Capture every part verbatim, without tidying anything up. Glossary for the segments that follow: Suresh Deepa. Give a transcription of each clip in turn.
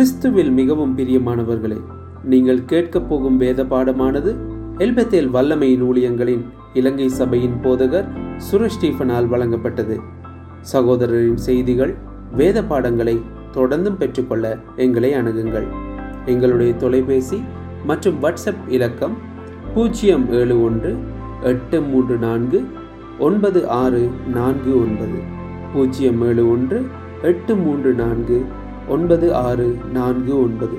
கிறிஸ்துவில் மிகவும் பிரியமானவர்களே, நீங்கள் கேட்க போகும் வேத பாடமானது எல்பெத்தேல் வல்லமையின் ஊழியங்களின் இலங்கை சபையின் போதகர் சுரேஷ் டீபனால் வழங்கப்பட்டது. சகோதரரின் செய்திகள், வேத பாடங்களை தொடர்ந்தும் பெற்றுக்கொள்ள எங்களை அணுகுங்கள். எங்களுடைய தொலைபேசி மற்றும் வாட்ஸ்அப் இலக்கம் பூஜ்ஜியம் ஏழு ஒன்று எட்டு மூன்று நான்கு ஒன்பது ஆறு நான்கு ஒன்பது பூஜ்ஜியம் ஏழு ஒன்று எட்டு மூன்று நான்கு ஒன்பது ஆறு நான்கு ஒன்பது.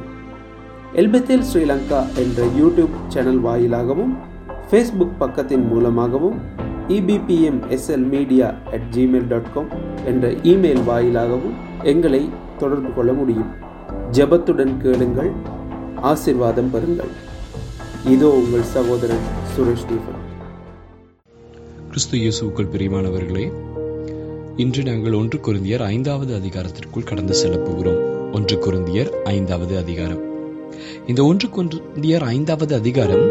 எல்பெத்தேல் ஸ்ரீலங்கா என்ற யூடியூப் சேனல் வாயிலாகவும் ஃபேஸ்புக் பக்கத்தின் மூலமாகவும் ebpmslmedia at gmail dot com என்ற இமெயில் வாயிலாகவும் எங்களை தொடர்பு கொள்ள முடியும். ஜபத்துடன் கேளுங்கள், ஆசீர்வாதம் பெறுங்கள். இதோ உங்கள் சகோதரன் சுரேஷ் தீபா. கிறிஸ்து இயேசுவுக்குள் பிரியமானவர்களே, இன்று நாங்கள் ஒன்று கொரிந்தியர் ஐந்தாவது அதிகாரத்திற்குள் கடந்து செல்ல போகிறோம். ஒன்று கொரிந்தியர் ஐந்தாவது அதிகாரம். இந்த ஒன்று கொரிந்தியர் ஐந்தாவது அதிகாரம்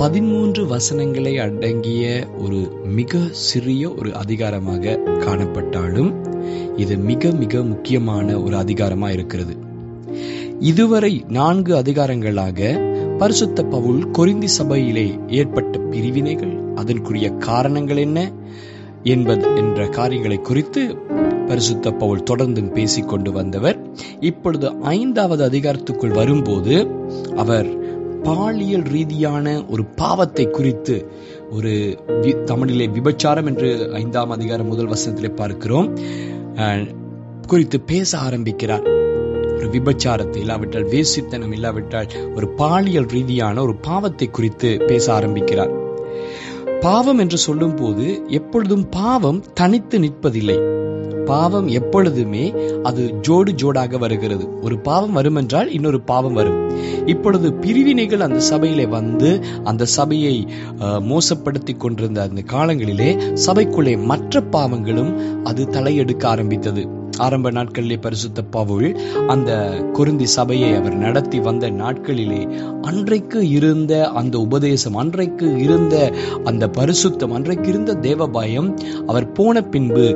பதிமூன்று வசனங்களை அடங்கிய ஒரு மிக சிறிய ஒரு அதிகாரமாக காணப்பட்டாலும் இது மிக மிக முக்கியமான ஒரு அதிகாரமா இருக்கிறது. இதுவரை நான்கு அதிகாரங்களாக பரிசுத்த பவுல் கொரிந்தி சபையிலே ஏற்பட்ட பிரிவினைகள், அதற்குரிய காரணங்கள் என்ன என்பது என்ற காரியங்களை குறித்து பரிசுத்த பவுல் தொடர்ந்தும் பேசிக் கொண்டு வந்தவர். இப்பொழுது ஐந்தாவது அதிகாரத்துக்குள் வரும்போது அவர் பாலியல் ரீதியான ஒரு பாவத்தை குறித்து, ஒரு தமிழிலே விபச்சாரம் என்று ஐந்தாம் அதிகாரம் முதல் வசனத்திலே பார்க்கிறோம், குறித்து பேச ஆரம்பிக்கிறார். ஒரு விபச்சாரத்தை, இல்லாவிட்டால் வேசித்தனம், இல்லாவிட்டால் ஒரு பாலியல் ரீதியான ஒரு பாவத்தை குறித்து பேச ஆரம்பிக்கிறார். பாவம் என்று சொல்லும் போது எப்பொழுதும் பாவம் தனித்து நிற்பதில்லை. பாவம் எப்பொழுதுமே அது ஜோடு ஜோடாக வருகிறது. ஒரு பாவம் வரும் என்றால் இன்னொரு பாவம் வரும். இப்பொழுது பிரிவினைகள் அந்த சபையிலே வந்து அந்த சபையை மோசப்படுத்தி கொண்டிருந்த அந்த காலங்களிலே சபைக்குள்ளே மற்ற பாவங்களும் அது தலையெடுக்க ஆரம்பித்தது. ஆரம்ப நாட்களிலே பரிசுத்த பவுல் அந்த கொரிந்தி சபையை அவர் நடத்தி வந்த நாட்களிலே அன்றைக்கு இருந்த அந்த உபதேசம், அன்றைக்கு இருந்த அந்த பரிசுத்தம், அன்றைக்கு இருந்த தேவபயம் அவர் போன பின்பு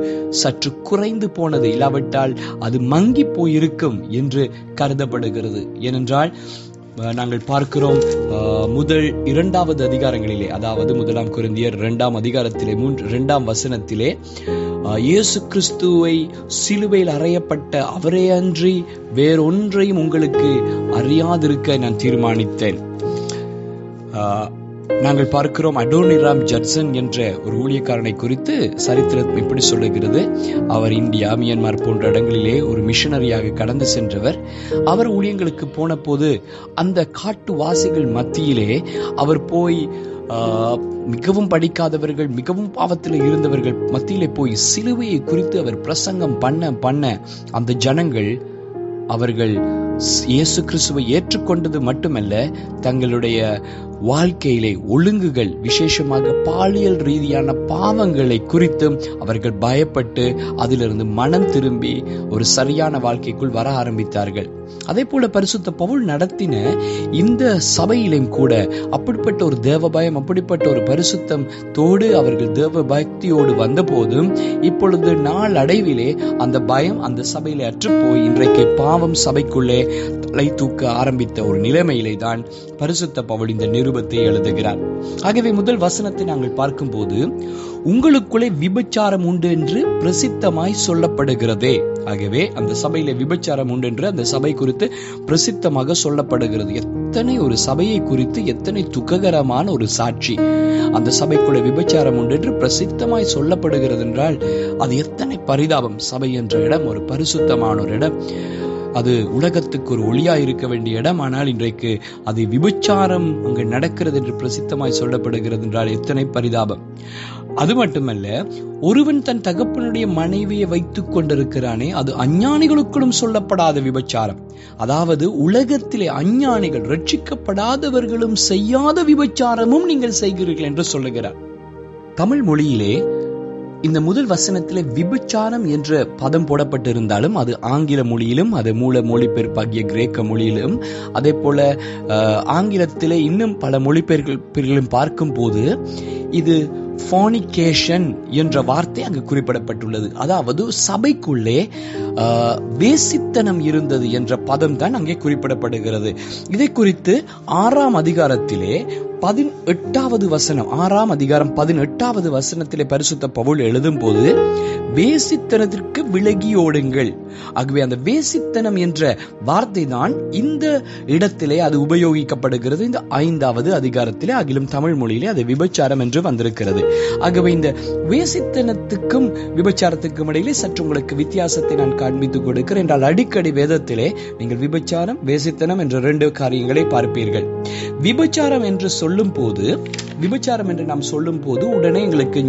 சற்று குறைந்து போனது, இல்லாவிட்டால் அது மங்கி போயிருக்கும் என்று கருதப்படுகிறது. ஏனென்றால் நாங்கள் பார்க்கிறோம் முதல் இரண்டாவது அதிகாரங்களிலே, அதாவது முதலாம் கொரிந்தியர் இரண்டாம் அதிகாரத்திலே மூன்று இரண்டாம் வசனத்திலே இயேசு கிறிஸ்துவை சிலுவையில் அறையப்பட்ட அவரே அன்றி வேறொன்றையும் உங்களுக்கு அறியாதிருக்க நான் தீர்மானித்தேன். நாங்கள் பார்க்கிறோம் அடோனிராம் ஜட்சன் என்ற ஒரு ஊழியக்காரனை குறித்து சரித்திரம் இப்படி சொல்லுகிறது. அவர் இந்தியா, மியான்மர் போன்ற இடங்களிலே ஒரு மிஷனரியாக கடந்து சென்றவர். அவர் ஊழியங்களுக்கு போன போது அந்த காட்டுவாசிகள் மத்தியிலே அவர் போய் மிகவும் படிக்காதவர்கள், மிகவும் பாவத்தில் இருந்தவர்கள் மத்தியிலே போய் சிலுவையை குறித்து அவர் பிரசங்கம் பண்ண பண்ண அந்த ஜனங்கள் அவர்கள் இயேசு கிறிஸ்துவை ஏற்றுக்கொண்டது மட்டுமல்ல, தங்களுடைய வாழ்க்கையிலே ஒழுங்குகள், விசேஷமாக பாலியல் ரீதியான பாவங்களை குறித்தும் அவர்கள் பயப்பட்டு அதிலிருந்து மனம் திரும்பி ஒரு சரியான வாழ்க்கைக்குள் வர ஆரம்பித்தார்கள். அதே போல பரிசுத்த பவுல் நடத்தின இந்த சபையிலும் கூட அப்படிப்பட்ட ஒரு தேவபயம், அப்படிப்பட்ட ஒரு பரிசுத்தத்தோடு அவர்கள் தேவ பக்தியோடு வந்த போதும் இப்பொழுது நாளடைவிலே அந்த பயம் அந்த சபையிலே அற்றுப்போய் இன்றைக்கு பாவம் சபைக்குள்ளே தலை தூக்க ஆரம்பித்த ஒரு நிலைமையிலே தான் பரிசுத்த பவுல் இந்த நிருபத்தை எழுதுகிறார். ஆகவே முதல் வசனத்தை நாங்கள் பார்க்கும் போது உங்களுக்குள்ளே விபச்சாரம் உண்டு என்று பிரசித்தமாய் சொல்லப்படுகிறதே. ஆகவே அந்த சபையிலே விபச்சாரம் உண்டு என்று அந்த சபை குறித்து பிரசித்தமாக சொல்லப்படுகிறது. எத்தனை ஒரு சபையை குறித்து எத்தனை துக்ககரமான ஒரு சாட்சி. அந்த சபைக்குள்ள விபச்சாரம் உண்டு என்று பிரசித்தமாய் சொல்லப்படுகிறது என்றால் அது எத்தனை பரிதாபம். சபை என்ற இடம் ஒரு பரிசுத்தமான ஒரு இடம், அது உலகத்துக்கு ஒரு ஒளியாய் இருக்க வேண்டிய இடம். ஆனால் இன்றைக்கு அது விபச்சாரம் அங்கு நடக்கிறது என்று பிரசித்தமாய் சொல்லப்படுகிறது என்றால் எத்தனை பரிதாபம். அது மட்டுமல்ல, ஒருவன் தன் தகப்பனுடைய மனைவியை வைத்துக் கொண்டிருக்கிறானே, அது அஞ்ஞானிகளுக்குள்ளும் சொல்லப்படாத விபச்சாரம். அதாவது உலகத்திலே அஞ்ஞானிகள், ரட்சிக்கப்படாதவர்களும் செய்யாத விபச்சாரமும் நீங்கள் செய்கிறீர்கள் என்று சொல்லுகிறார். தமிழ் மொழியிலே இந்த முதல் வசனத்திலே விபச்சாரம் என்ற பதம் போடப்பட்டிருந்தாலும் அது ஆங்கில மொழியிலும், அது மூல மொழிபெயர்ப்பாகிய கிரேக்க மொழியிலும், அதே போல ஆங்கிலத்திலே இன்னும் பல மொழிபெயர்ப்புகளிலும் பார்க்கும் போது இது fornication என்ற வார்த்தை அங்கு குறிப்பிடப்பட்டுள்ளது. அதாவது சபைக்குள்ளே வேசித்தனம் இருந்தது என்ற பதம் தான் அங்கே குறிப்பிடப்படுகிறது. இதை குறித்து ஆறாம் அதிகாரத்திலே பதினெட்டாவது வசனம் ஆறாம் அதிகாரம் பதினெட்டாவது வசனத்திலே பரிசுத்த பவுல் எழுதும் போது வேசித்தனத்திற்கு விலகியோடுங்கள். ஆகவே அந்த வேசித்தனம் என்ற வார்த்தை தான் இந்த இடத்திலே அது உபயோகிக்கப்படுகிறது. இந்த ஐந்தாவது அதிகாரத்திலே அகிலும் தமிழ் மொழியிலே அது விபச்சாரம் என்று வந்திருக்கிறது. ஆகவே இந்த வேசித்தனத்துக்கும் விபச்சாரத்துக்கும் இடையிலே சற்று உங்களுக்கு வித்தியாசத்தை நான் காண்பித்துக் கொடுக்கிறேன். என்றால் அடிக்கடி வேதத்திலே நீங்கள் விபச்சாரம் வேசித்தனம் என்ற ரெண்டு காரியங்களை பார்ப்பீர்கள். விபச்சாரம் என்று சொல்லும் போது விபச்சாரம் என்று நாம் சொல்லும் போது உடனே எங்களுக்கு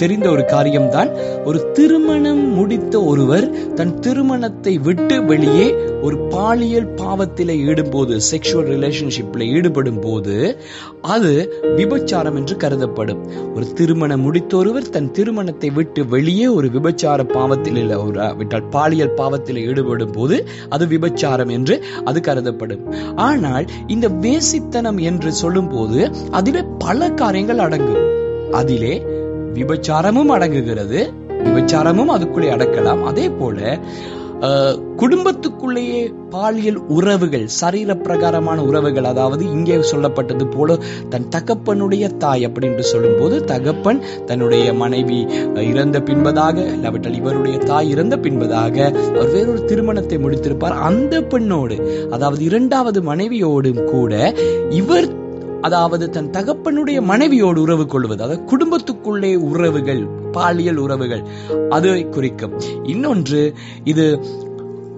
தெரிந்த ஒரு காரியம்தான், ஒரு திருமணம் முடித்த ஒருவர் தன் திருமணத்தை விட்டு வெளியே ஒரு பாலியல் பாவத்திலே ஈடுபடும்போது செக்ஷுவல் ரிலேஷன்ஷிப்ல ஈடுபடும் போது அது விபச்சாரம் என்று கருதப்படும். ஒரு திருமணம் முடித்த ஒருவர் தன் திருமணத்தை விட்டு வெளியே ஒரு விபச்சார பாவத்தில் விட்டால் பாலியல் பாவத்தில் ஈடுபடும் போது அது விபச்சாரம் என்று அது கருதப்படும். ஆனால் இந்த வேசித்தனம் என்று சொல்லும் போது அதிலே பல காரியங்கள் அடங்கும். அதிலே விபச்சாரமும் அடங்குகிறது. விபச்சாரமும் அதுக்குள்ளே அடக்கலாம். அதே போல குடும்பத்துக்குள்ளேயே பாலியல் உறவுகள், சரீர பிரகாரமான உறவுகள், அதாவது இங்கே சொல்லப்பட்டது போல தன் தகப்பனுடைய தாய் அப்படின்னு சொல்லும் போது தகப்பன் தன்னுடைய மனைவி இறந்த பின்பதாக இல்லாவிட்டால் இவருடைய தாய் இறந்த பின்பதாக அவர் வேறொரு திருமணத்தை முடித்திருப்பார். அந்த பெண்ணோடு, அதாவது இரண்டாவது மனைவியோடும் கூட இவர், அதாவது தன் தகப்பனுடைய மனைவியோடு உறவு கொள்வது, அதாவது குடும்பத்துக்குள்ளே உறவுகள், பாலியல் உறவுகள் அதை குறிக்கும். இன்னொன்று இது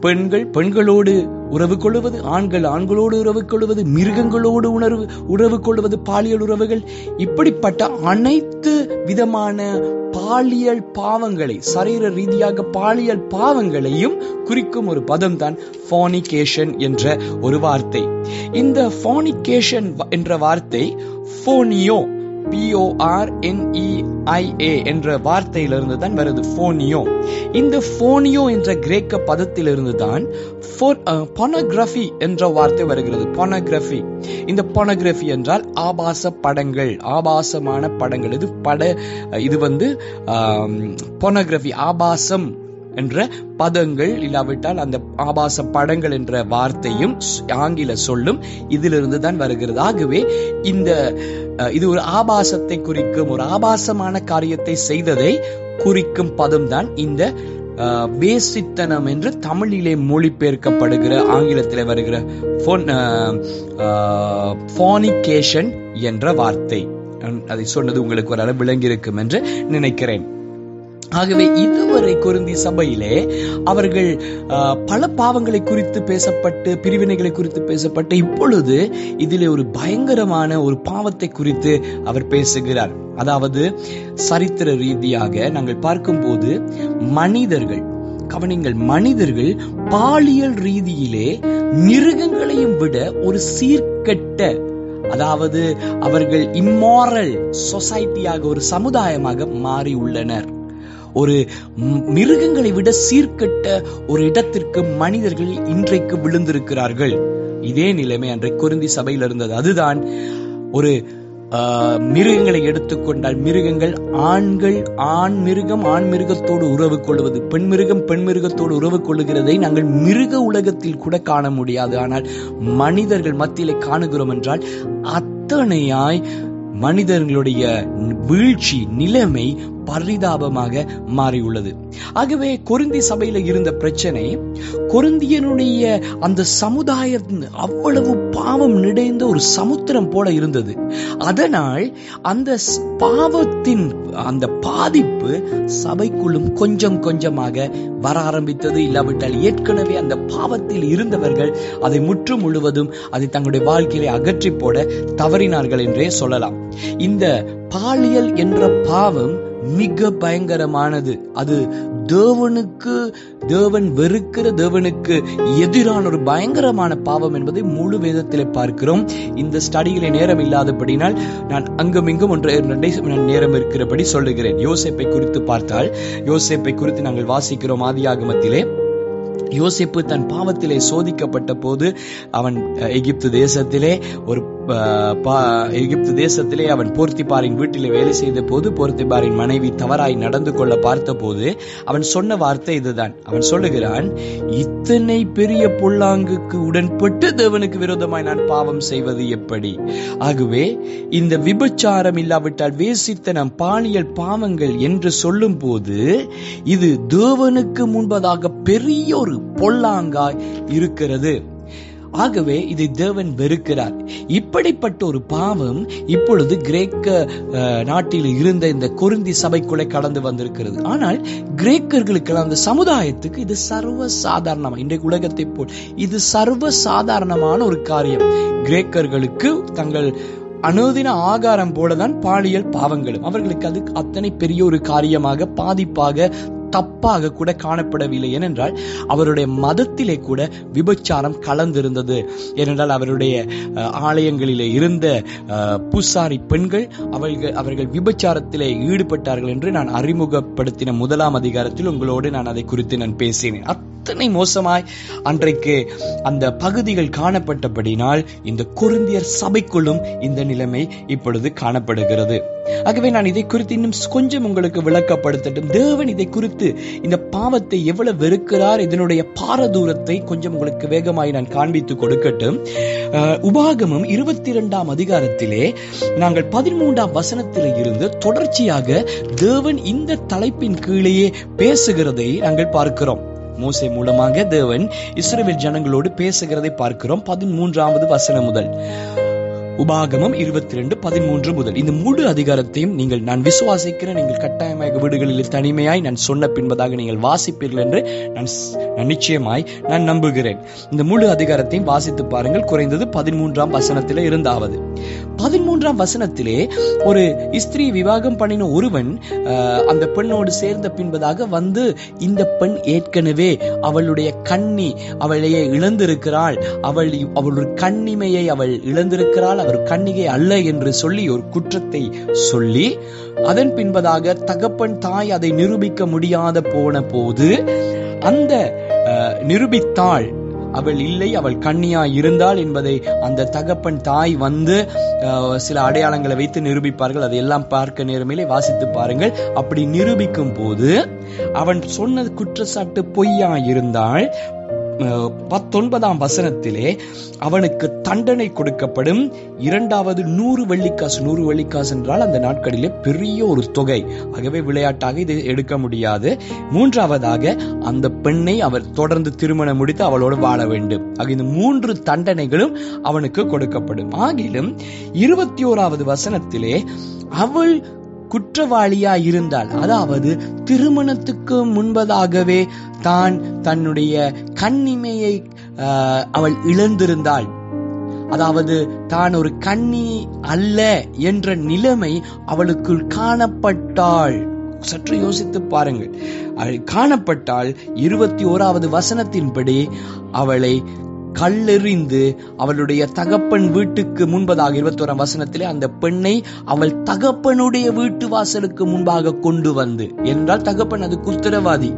பெண்கள் பெண்களோடு உறவு கொள்வது, ஆண்கள் ஆண்களோடு உறவு கொள்வது, மிருகங்களோடு உணர்வு உறவு கொள்வது, பாலியல் உறவுகள், இப்படிப்பட்ட அனைத்து விதமான பாலியல் பாவங்களை, சரீர ரீதியாக பாலியல் பாவங்களையும் குறிக்கும் ஒரு பதம் தான் fornication என்ற ஒரு வார்த்தை. இந்த fornication என்ற வார்த்தை ஃபோனியோ P O R N E I A என்ற வார்த்தையிலிருந்து தான் வருது. ஃபோனியோ, இந்த ஃபோனியோ என்ற கிரேக்க பதத்திலிருந்து தான் pornography என்ற வார்த்தை வருகிறது. pornography, இந்த pornography என்றால் ஆபாச படங்கள், ஆபாசமான படங்கள். இது பட இது வந்து pornography ஆபாசம் என்ற பதங்கள் இல்லாவிட்டால் அந்த ஆபாச படங்கள் என்ற வார்த்தையும் ஆங்கில சொல்லும் இதிலிருந்து தான் வருகிறது. ஆகவே இந்த இது ஒரு ஆபாசத்தை குறிக்கும், ஒரு ஆபாசமான காரியத்தை செய்ததை குறிக்கும் பதம் தான் இந்த வேசித்தனம் என்று தமிழிலே மொழிபெயர்க்கப்படுகிற, ஆங்கிலத்திலே வருகிற fornication என்ற வார்த்தை. அதை சொன்னது உங்களுக்கு ஒரு அளவு விளங்கி இருக்கும் என்று நினைக்கிறேன். ஆகவே இதுவரை கொரிந்தி சபையிலே அவர்கள் பல பாவங்களை குறித்து பேசப்பட்டு, பிரிவினைகளை குறித்து பேசப்பட்டு, இப்பொழுது இதிலே ஒரு பயங்கரமான ஒரு பாவத்தை குறித்து அவர் பேசுகிறார். அதாவது சரித்திர ரீதியாக நாங்கள் பார்க்கும்போது மனிதர்கள், கவனிங்கள், மனிதர்கள் பாலியல் ரீதியிலே மிருகங்களையும் விட ஒரு சீர்கெட்ட, அதாவது அவர்கள் இம்மாரல் சொசைட்டியாக, ஒரு சமுதாயமாக மாறி உள்ளனர். ஒரு மிருகங்களை விட சீர்கட்ட ஒரு இடத்திற்கு மனிதர்கள் இன்றைக்கு விழுந்திருக்கிறார்கள். இதே நிலைமை அன்றைக்கு கொரிந்தி சபையில் இருந்தது. அதுதான், ஒரு மிருகங்களை எடுத்துக்கொண்டால் மிருகங்கள் ஆண்கள் ஆண் மிருகம் ஆண் மிருகத்தோடு உறவு கொள்வது, பெண் மிருகம் பெண் மிருகத்தோடு உறவு கொள்ளுகிறதை நாங்கள் மிருக உலகத்தில் கூட காண முடியாது. ஆனால் மனிதர்கள் மத்தியிலே காணுகிறோம். என்றால் அத்தனையாய் மனிதர்களுடைய வீழ்ச்சி, நிலைமை பரிதாபமாக மாறியுள்ளது. ஆகவே கொரிந்தி சபையில இருந்த பிரச்சனை, கொரிந்தியனுடைய அந்த சமுதாயம் அவ்வளவு பாவம் நிறைந்த ஒரு சமுத்திரம் போல இருந்தது. அதனால் அந்த பாவத்தின் அந்த பாதிப்பு சபைக்குள்ளும் கொஞ்சம் கொஞ்சமாக வர ஆரம்பித்தது. இல்லாவிட்டால் ஏற்கனவே அந்த பாவத்தில் இருந்தவர்கள் அதை முற்று முழுவதும் அதை தங்களுடைய வாழ்க்கையை அகற்றி போட தவறினார்கள் என்றே சொல்லலாம். இந்த பாலியல் என்ற பாவம் மிக பயங்கரமானது. அது தேவனுக்கு, தேவன் வெறுக்கிற, தேவனுக்கு எதிரான ஒரு பயங்கரமான பாவம் என்பதை முழு வேதத்திலே பார்க்கிறோம். இந்த ஸ்டடியிலே நேரம் இல்லாதபடினால் நான் அங்கும் இங்கும் ஒன்று நேரம் இருக்கிறபடி சொல்லுகிறேன். யோசேப்பை குறித்து பார்த்தால், யோசேப்பை குறித்து நாங்கள் வாசிக்கிறோம் ஆதியாகமத்திலே. யோசேப்பு தன் பாவத்திலே சோதிக்கப்பட்ட போது அவன் எகிப்து தேசத்திலே ஒரு எகிப்து தேசத்திலே அவன் போர்த்திபாரின் வீட்டிலே வேலை செய்த போது போர்த்திபாரின் மனைவி தவறாய் நடந்து கொள்ள பார்த்த போது அவன் சொன்ன வார்த்தை இதுதான். அவன் சொல்லுகிறான், இத்தனை பெரிய பொல்லாங்குக்கு உடன்பட்டு தேவனுக்கு விரோதமாய் நான் பாவம் செய்வது எப்படி? ஆகவே இந்த விபச்சாரம் இல்லாவிட்டால் வேசித்தனம், பாலியல் பாவங்கள் என்று சொல்லும் போது இது தேவனுக்கு முன்பதாக பெரிய ஒரு பொல்லாங்காய் இருக்கிறது. ஆகவே இதை தேவன் வெறுக்கிறார். இப்படிப்பட்ட ஒரு பாவம் இப்பொழுது கிரேக்க நாட்டில் இருந்த இந்த கொரிந்தி சபைக்குள்ளே கடந்து வந்திருக்கிறது. ஆனால் கிரேக்கர்களுக்கு, அந்த சமுதாயத்துக்கு இது சர்வ சாதாரணமா, இன்றைக்கு உலகத்தை போல் இது சர்வ சாதாரணமான ஒரு காரியம். கிரேக்கர்களுக்கு தங்கள் அனுதின ஆகாரம் போலதான் பாலியல் பாவங்களும். அவர்களுக்கு அது அத்தனை பெரிய ஒரு காரியமாக, பாதிப்பாக, தப்பாக கூட காணப்படவில்லை. ஏனென்றால் அவருடைய மதத்திலே கூட விபச்சாரம் கலந்திருந்தது. ஏனென்றால் அவருடைய ஆலயங்களிலே இருந்த பூசாரி பெண்கள் அவர்கள் அவர்கள் விபச்சாரத்திலே ஈடுபட்டார்கள் என்று நான் அறிமுகப்படுத்தின முதலாம் அதிகாரத்தில் உங்களோடு நான் அதை குறித்து நான் பேசினேன். அத்தனை மோசமாய் அன்றைக்கு அந்த பகுதிகள் காணப்பட்டபடினால் இந்த கொரிந்தியர் சபைக்குள்ளும் இந்த நிலைமை இப்பொழுது காணப்படுகிறது. ஆகவே நான் இதை குறித்து இன்னும் கொஞ்சம் உங்களுக்கு விளக்கப்படுத்தட்டும். தேவன் இதை குறித்து இந்த பாவத்தை எவ்வளவு வெறுக்கிறார், இதனுடைய பாரதூரத்தை கொஞ்சம் உங்களுக்கு வேகமாய் நான் காண்பித்து கொடுக்கட்டும். உபாகமம் இருபத்தி இரண்டாம் அதிகாரத்திலே நாங்கள் பதிமூன்றாம் வசனத்திலே இருந்து தொடர்ச்சியாக தேவன் இந்த தலைப்பின் கீழேயே பேசுகிறதை நாங்கள் பார்க்கிறோம். மோசே மூலமாக தேவன் இஸ்ரவேல் ஜனங்களோடு பேசுகிறதை பார்க்கிறோம். பதிமூன்றாவது வசனம் முதல், உபாகமம் இருபத்தி இரண்டு பதிமூன்று முதல் இந்த முழு அதிகாரத்தையும் நீங்கள், நான் விசுவாசிக்கிறேன், நீங்கள் கட்டாயமாக வீடுகளில் தனிமையாய் நான் சொன்ன பின்பதாக நீங்கள் வாசிப்பீர்கள் என்று நான் நிச்சயமாய் நான் நம்புகிறேன். இந்த முழு அதிகாரத்தையும் வாசித்து பாருங்கள், குறைந்தது பதிமூன்றாம் வசனத்திலே இருந்தாவது. பதிமூன்றாம் வசனத்திலே ஒரு ஸ்திரீ விவாகம் பண்ணின ஒருவன் அந்த பெண்ணோடு சேர்ந்த பின்பதாக வந்து, இந்த பெண் ஏற்கனவே அவளுடைய கண்ணி அவளையே இழந்திருக்கிறாள், அவள் அவள் ஒரு கண்ணிமையை அவள் இழந்திருக்கிறாள், அவர் கண்ணிகை அல்ல என்று சொல்லி ஒரு குற்றத்தை சொல்லி, அதன் பின்பதாக தகப்பன் தாய் அதை நிரூபிக்க முடியாத போன போது அந்த நிரூபித்தாள், அவள் இல்லை, அவள் கன்னியாய் இருந்தாள் என்பதை அந்த தகப்பன் தாய் வந்து சில அடையாளங்களை வைத்து நிரூபிப்பார்கள். அதையெல்லாம் பார்க்க நேரமில்லை, வாசித்து பாருங்கள். அப்படி நிரூபிக்கும் போது அவன் சொன்ன குற்றச்சாட்டு பொய்யாய் இருந்தால் பத்தொன்பதாம் வசனத்திலே அவனுக்கு தண்டனை கொடுக்கப்படும். இரண்டாவது நூறு வெள்ளிக்காசு. நூறு வெள்ளிக்காசு என்றால் அந்த நாட்களிலே பெரிய ஒரு தொகை. ஆகவே விளையாட்டாக இதை எடுக்க முடியாது. மூன்றாவதாக அந்த பெண்ணை அவர் தொடர்ந்து திருமணம் முடித்து அவளோடு வாழ வேண்டும். ஆக இந்த மூன்று தண்டனைகளும் அவனுக்கு கொடுக்கப்படும். ஆகிலும் இருபத்தி ஓராவது வசனத்திலே அவள் குற்றவாளியாய் இருந்தால், அதாவது திருமணத்துக்கு முன்பதாகவே தான் தன்னுடைய கன்னிமையை அவள் இழந்திருந்தாள், அதாவது தான் ஒரு கன்னி அல்ல என்ற நிலைமை அவளுக்குள் காணப்பட்டாள். சற்று யோசித்து பாருங்கள். அவள் காணப்பட்டால் இருபத்தி ஓராவது வசனத்தின்படி அவளை கல்லெறிந்து அவளுடைய தகப்பன் வீட்டுக்கு முன்பதாக, இருபத்தி ஓராம் வசனத்திலே அந்த பெண்ணை அவள் தகப்பனுடைய வீட்டு வாசலுக்கு முன்பாக கொண்டு வந்து, என்றால் தகப்பன் அதுக்கு உத்தரவாதி,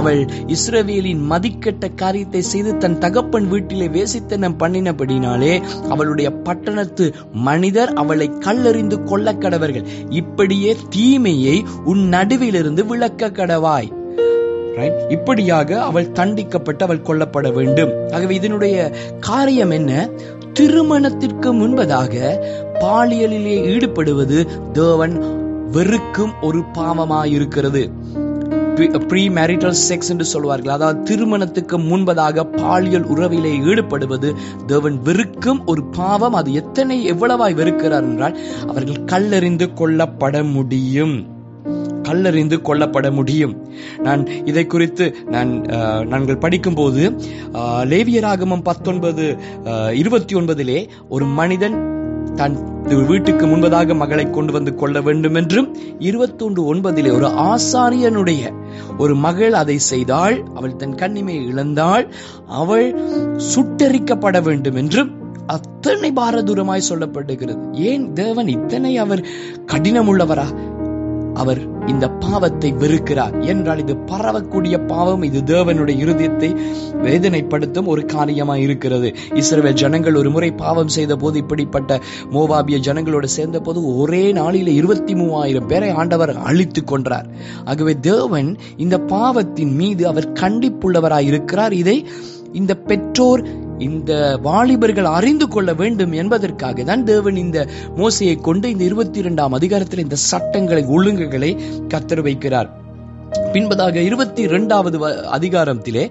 அவள் இஸ்ரவேலின் மதிக்கட்ட காரியத்தை செய்து தன் தகப்பன் வீட்டிலே வேசித்தனம் பண்ணினபடினாலே அவளுடைய பட்டணத்து மனிதர் அவளை கல்லெறிந்து கொல்ல கடவர்கள். இப்படியே தீமையை உன் நடுவிலிருந்து விலக்க கடவாய். இப்படியாக அவள் தண்டிக்கப்பட்டு அவள் கொல்லப்பட வேண்டும். ஆகவே இதனுடைய காரியம் என்ன? திருமணத்திற்கு முன்பதாக பாலியலிலே ஈடுபடுவது தேவன் வெறுக்கும் ஒரு பாவமாயிருக்கிறது. ப்ரீ மேரிட்டல் செக்ஸ் என்று சொல்வார்கள், அதாவது திருமணத்துக்கு முன்பதாக பாலியல் உறவிலே ஈடுபடுவது தேவன் வெறுக்கும் ஒரு பாவம். அது எத்தனை எவ்வளவாய் வெறுக்கிறார் என்றால் அவர்கள் கல்லெறிந்து கொல்லப்பட முடியும், கல்லறிந்து கொல்லப்பட முடியும். நான் இதை குறித்து நான் நாங்கள் படிக்கும்போது லேவியராகமம் பத்தொன்பது இருபத்தி ஒன்பதிலே ஒரு மனிதன் தன் வீட்டுக்கு முன்பதாக மகளை கொண்டு வந்து கொள்ள வேண்டும் என்றும், இருபத்தொன்று ஒன்பதிலே ஒரு ஆசாரியனுடைய ஒரு மகள் அதை செய்தாள், அவள் தன் கண்ணிமையை இழந்தாள், அவள் சுட்டரிக்கப்பட வேண்டும் என்றும் அத்தனை பாரதூரமாய் சொல்லப்படுகிறது. ஏன் தேவன் இத்தனை அவர் கடினமுள்ளவரா? அவர் இந்த பாவத்தை வெறுக்கிறார் என்றால் இது பரவக்கூடிய பாவம், இது தேவனுடைய இருதயத்தை வேதனைப்படுத்தும் ஒரு காரியமாக இருக்கிறது. இஸ்ரவேல் ஜனங்கள் ஒரு முறை பாவம் செய்த போது, இப்படிப்பட்ட மோவாபிய ஜனங்களோடு சேர்ந்த போது ஒரே நாளில இருபத்தி மூவாயிரம் பேரை ஆண்டவர் அழித்து கொன்றார். ஆகவே தேவன் இந்த பாவத்தின் மீது அவர் கண்டிப்புள்ளவராய் இருக்கிறார். இதை இந்த பெற்றோர், இந்த வாலிபர்கள் அறிந்து கொள்ள வேண்டும் என்பதற்காக தான் தேவன் இந்த மோசையை கொண்டு இந்த இருபத்தி இரண்டாம் அதிகாரத்தில் இந்த சட்டங்களை, ஒழுங்குகளை கர்த்தர் வைக்கிறார். பின்பதாக இருபத்தி இரண்டாவது அதிகாரத்திலே,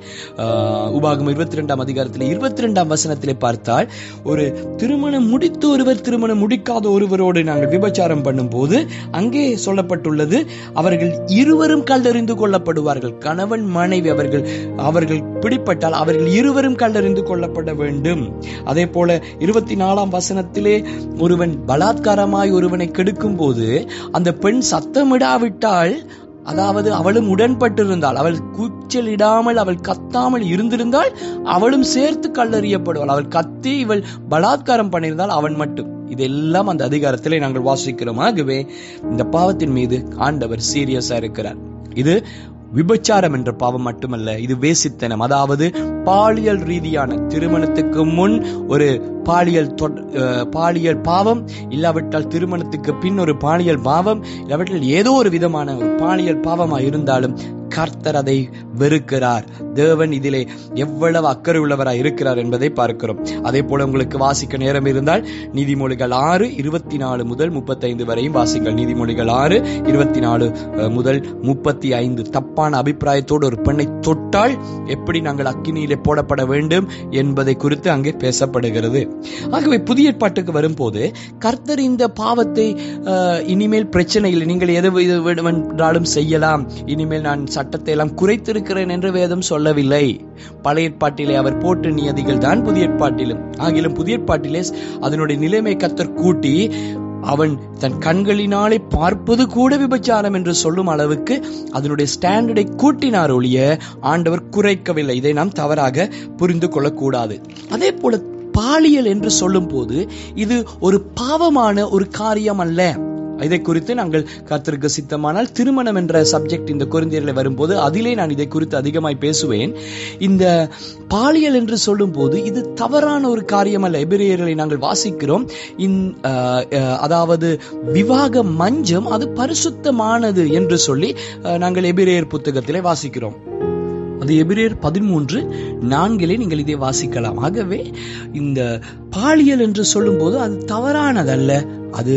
உபாகமம் இருபத்தி இரண்டாம் அதிகாரத்திலே இருபத்தி இரண்டாம் வசனத்திலே பார்த்தால், ஒரு திருமணம் முடித்து ஒருவர் திருமணம் முடிக்காத ஒருவரோடு நாங்கள் விபச்சாரம் பண்ணும் போது அங்கே சொல்லப்பட்டுள்ளது, அவர்கள் இருவரும் கல்லறிந்து கொள்ளப்படுவார்கள். கணவன் மனைவி அவர்கள் அவர்கள் பிடிப்பட்டால் அவர்கள் இருவரும் கல்லறிந்து கொள்ளப்பட வேண்டும். அதே போல இருபத்தி நாலாம் வசனத்திலே, ஒருவன் பலாத்காரமாய் ஒருவனை கெடுக்கும் போது அந்த பெண் சத்தமிடாவிட்டால், அதாவது அவளும் உடன்பட்டிருந்தாள், அவள் கூச்சலிடாமல் அவள் கத்தாமல் இருந்திருந்தால் அவளும் சேர்த்து கல்லறியப்படுவாள். அவள் கத்தி இவள் பலாத்காரம் பண்ணியிருந்தால் அவன் மட்டும். இதெல்லாம் அந்த அதிகாரத்திலே நாங்கள் வாசிக்கிறோம். ஆகவே இந்த பாவத்தின் மீது ஆண்டவர் சீரியஸா இருக்கிறார். இது விபச்சாரம் என்ற பாவம் மட்டுமல்ல, இது வேசித்தனம், அதாவது பாலியல் ரீதியான, திருமணத்துக்கு முன் ஒரு பாலியல் பாலியல் பாவம், இல்லாவிட்டால் திருமணத்துக்கு பின் ஒரு பாலியல் பாவம், இல்லாவிட்டால் ஏதோ ஒரு விதமான ஒரு பாலியல் பாவமாக இருந்தாலும் கர்த்தர் அதை வெறுக்கிறார். தேவன் இதிலே எவ்வளவு அக்கறை உள்ளவராய் இருக்கிறார் என்பதை பார்க்கிறோம். அதே போல உங்களுக்கு வாசிக்க நேரம் இருந்தால் நீதிமொழிகள் ஆறு இருபத்தி நாலு முதல் முப்பத்தி ஐந்து வரையும் வாசிங்கள். நீதிமொழிகள் ஆறு இருபத்தி நாலு முதல் முப்பத்தி ஐந்து. தப்பான அபிப்பிராயத்தோடு ஒரு பெண்ணை தொட்டால் எப்படி நாங்கள் அக்கினியிலே போடப்பட வேண்டும் என்பதை குறித்து அங்கே பேசப்படுகிறது. ஆகவே புதிய பாட்டுக்கு வரும்போது கர்த்தர் இந்த பாவத்தை இனிமேல் பிரச்சனை இல்லை, நீங்கள் எது வேண்டுமென்றாலும் செய்யலாம், இனிமேல் நான் சட்டத்தை எல்லாம் குறைத்திருக்கிறேன் என்று வேதம் சொல்லவில்லை. பழைய ஏற்பாட்டிலே அவர் போட்டு நியதிகள் தான் புதிய ஏற்பாட்டிலும். ஆகிலும் புதிய ஏற்பாட்டிலே அதனுடைய நிலைமை கர்த்தர் கூட்டி, அவன் தன் கண்களினாலே பார்ப்பது கூட விபச்சாரம் என்று சொல்லும் அளவுக்கு அதனுடைய ஸ்டாண்டர்டை கூட்டினார் ஒழிய ஆண்டவர் குறைக்கவில்லை. இதை நாம் தவறாக புரிந்து கொள்ளக்கூடாது. அதே போல பாலியல் என்று சொல்லும் போது இது ஒரு பாவமான ஒரு காரியம் அல்ல. இதை குறித்து நாங்கள் கர்த்தருக்கு சித்தமானால் திருமணம் என்ற சப்ஜெக்ட் இந்த கொரிந்தியர்களை வரும்போது அதிலே நான் இதை குறித்து அதிகமாய் பேசுவேன். இந்த பாலியல் என்று சொல்லும் போது இது தவறான ஒரு காரியம் அல்ல. எபிரேயர்களை நாங்கள் வாசிக்கிறோம், அதாவது விவாக மஞ்சம் அது பரிசுத்தமானது என்று சொல்லி நாங்கள் எபிரேயர் புத்தகத்திலே வாசிக்கிறோம். அது எபிரேயர் பதிமூன்று நான்கிலே நீங்கள் இதை வாசிக்கலாம். ஆகவே இந்த பாலியல் என்று சொல்லும் போது அது தவறானதல்ல. அது